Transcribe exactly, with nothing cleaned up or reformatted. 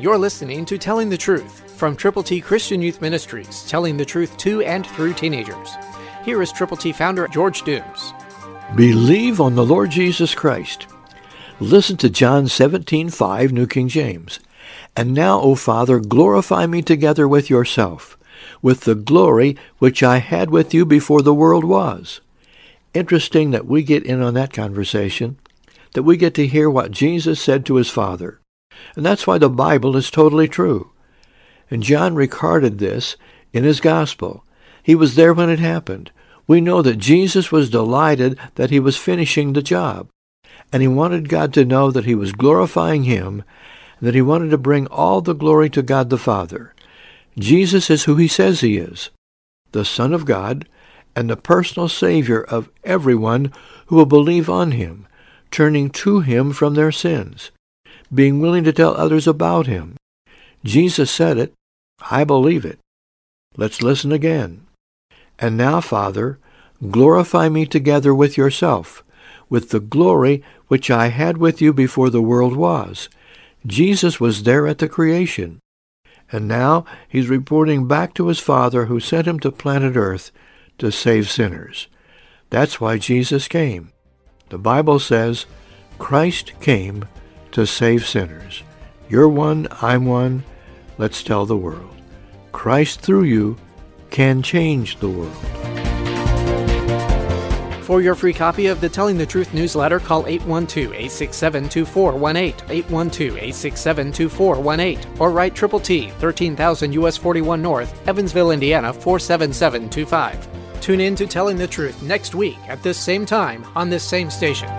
You're listening to Telling the Truth from Triple T Christian Youth Ministries, telling the truth to and through teenagers. Here is Triple T founder George Dooms. Believe on the Lord Jesus Christ. Listen to John seventeen five, New King James. And now, O Father, glorify me together with yourself, with the glory which I had with you before the world was. Interesting that we get in on that conversation, that we get to hear what Jesus said to his Father. And that's why the Bible is totally true. And John recorded this in his gospel. He was there when it happened. We know that Jesus was delighted that he was finishing the job. And he wanted God to know that he was glorifying him, and that he wanted to bring all the glory to God the Father. Jesus is who he says he is, the Son of God, and the personal Savior of everyone who will believe on him, turning to him from their sins, being willing to tell others about him. Jesus said it. I believe it. Let's listen again. And now, Father, glorify me together with yourself, with the glory which I had with you before the world was. Jesus was there at the creation. And now he's reporting back to his Father who sent him to planet Earth to save sinners. That's why Jesus came. The Bible says, Christ came to save sinners. You're one, I'm one. Let's tell the world. Christ through you can change the world. For your free copy of the Telling the Truth newsletter, call eight one two, eight six seven, two four one eight, eight one two, eight six seven, two four one eight, or write Triple T, thirteen thousand U S forty-one North, Evansville, Indiana, four seven seven two five. Tune in to Telling the Truth next week at this same time on this same station.